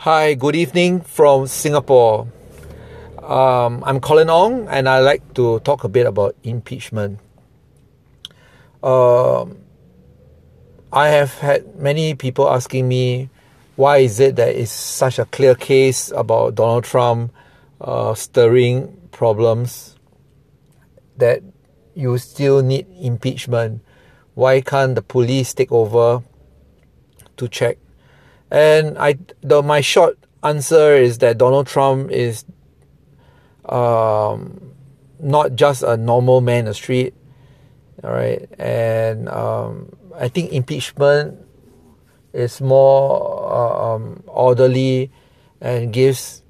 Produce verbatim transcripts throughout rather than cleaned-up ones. Hi, good evening from Singapore. Um, I'm Colin Ong, and I'd like to talk a bit about impeachment. Um, I have had many people asking me, why is it that it's such a clear case about Donald Trump uh, stirring problems that you still need impeachment? Why can't the police take over to check? And I, the, my short answer is that Donald Trump is um, not just a normal man in the street, all right. And um, I think impeachment is more um, orderly and gives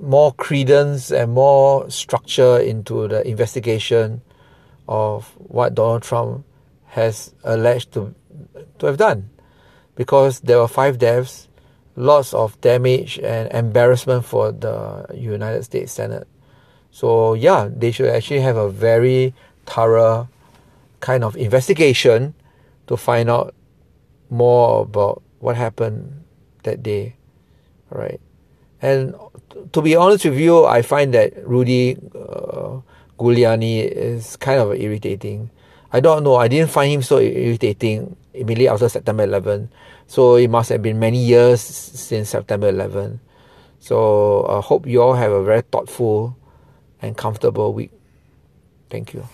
more credence and more structure into the investigation of what Donald Trump has alleged to to have done. Because there were five deaths, lots of damage and embarrassment for the United States Senate. So yeah, they should actually have a very thorough kind of investigation to find out more about what happened that day. All right. And to be honest with you, I find that Rudy uh, Giuliani is kind of irritating. I don't know. I didn't find him so irritating immediately after September eleventh. So it must have been many years since September eleventh. So I uh, hope you all have a very thoughtful and comfortable week. Thank you.